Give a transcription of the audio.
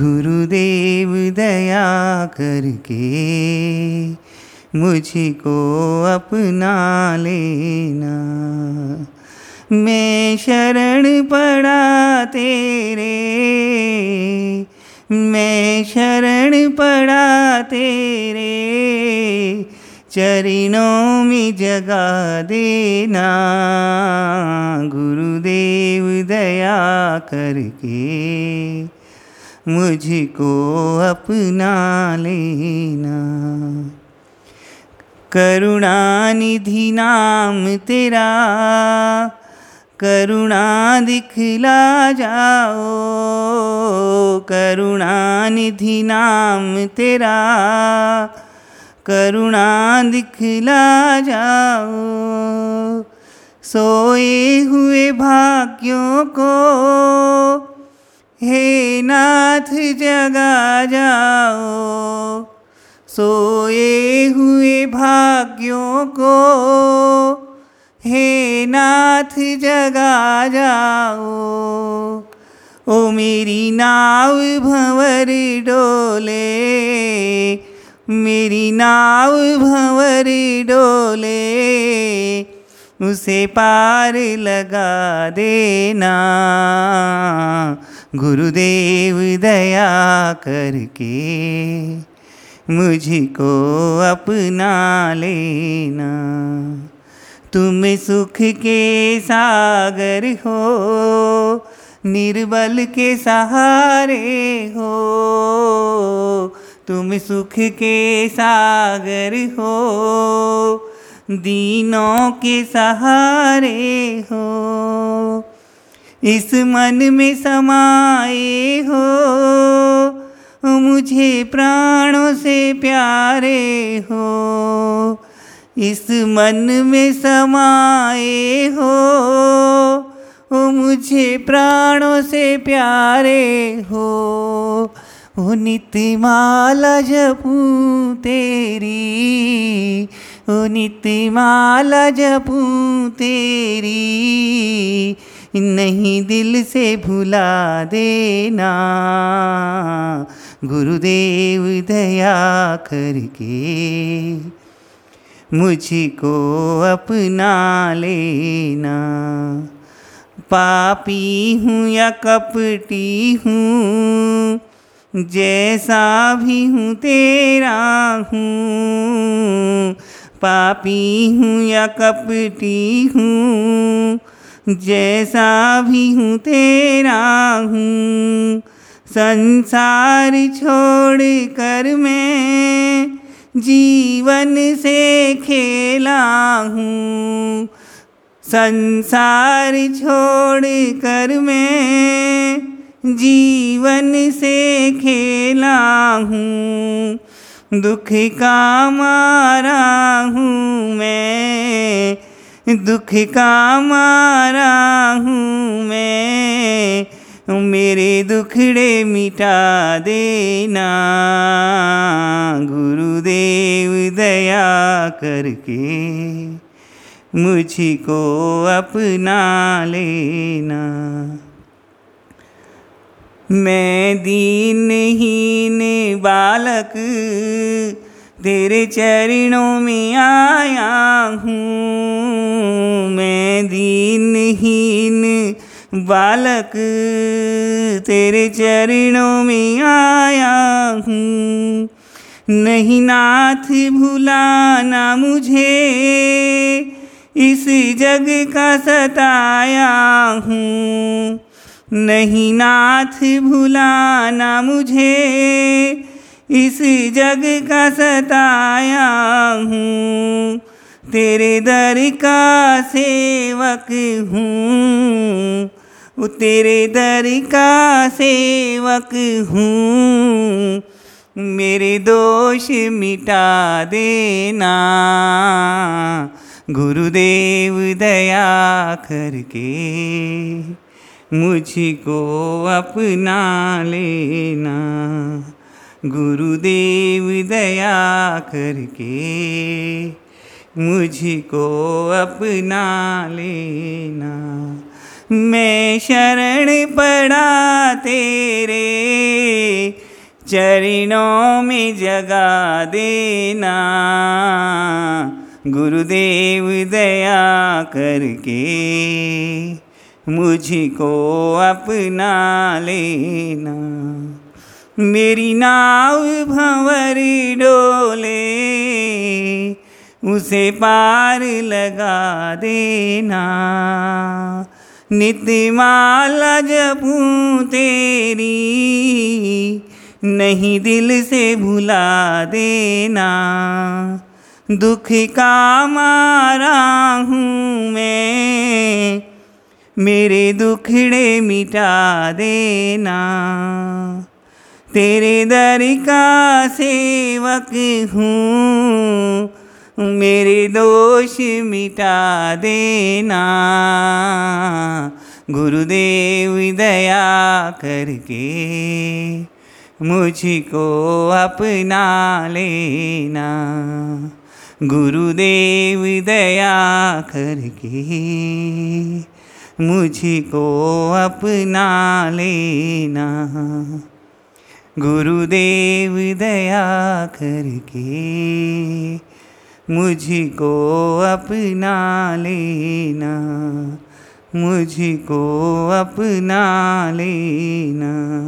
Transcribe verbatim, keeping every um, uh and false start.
गुरुदेव दया करके मुझको अपना लेना। मैं शरण पड़ा तेरे, मैं शरण पड़ा तेरे, चरणों में जगा देना। गुरुदेव दया करके मुझको अपना लेना। करुणा निधि नाम तेरा, करुणा दिखला जाओ। करुणा निधि नाम तेरा, करुणा दिखला जाओ। सोए हुए भाग्यों को हे नाथ जगा जाओ। सोए हुए भाग्यों को हे नाथ जगा जाओ। ओ मेरी नाव भंवर डोले, मेरी नाव भंवर डोले, उसे पार लगा देना। गुरुदेव दया करके मुझको अपना लेना। तुम सुख के सागर हो, निर्बल के सहारे हो। तुम सुख के सागर हो, दीनों के सहारे हो। इस मन में समाए हो, मुझे प्राणों से प्यारे हो। इस मन में समाए हो, ओ मुझे प्राणों से प्यारे हो। ओ नित माला जपूं तेरी, ओ नित माला जपूं तेरी, नहीं दिल से भुला देना। गुरुदेव दया करके मुझको अपना लेना। पापी हूँ या कपटी हूँ, जैसा भी हूँ तेरा हूँ। पापी हूँ या कपटी हूँ, जैसा भी हूँ तेरा हूँ। संसार छोड़ कर मैं जीवन से खेला हूँ। संसार छोड़ कर मैं जीवन से खेला हूँ। दुख का मारा हूँ मैं, दुख का मारा हूँ मैं, मेरे दुखड़े मिटा देना। गुरुदेव दया करके मुझको अपना लेना। मैं दीनहीन बालक तेरे चरणों में आया हूँ। मैं दीनहीन बालक तेरे चरणों में आया हूँ। नहीं नाथ भुलाना मुझे, इस जग का सताया हूँ। नहीं नाथ भुलाना मुझे, इस जग का सताया हूँ। तेरे दर का सेवक हूँ, वो तेरे दर का सेवक हूँ, मेरे दोष मिटा देना। गुरुदेव दया करके मुझको अपना लेना। गुरुदेव दया करके मुझको अपना लेना। मैं शरण पड़ा तेरे, चरणों में जगा देना, गुरुदेव दया करके मुझको अपना लेना। मेरी नाव भंवर डोले, उसे पार लगा देना। नित माला जपूं तेरी, नहीं दिल से भुला देना। दुख का मारा हूँ मैं, मेरे दुखड़े मिटा देना। तेरे दर का सेवक हूँ, मेरे दोष मिटा देना। गुरुदेव दया करके मुझको अपना लेना, गुरुदेव दया करके मुझको अपना लेना, गुरुदेव दया करके मुझको अपना लेना, मुझको अपना लेना।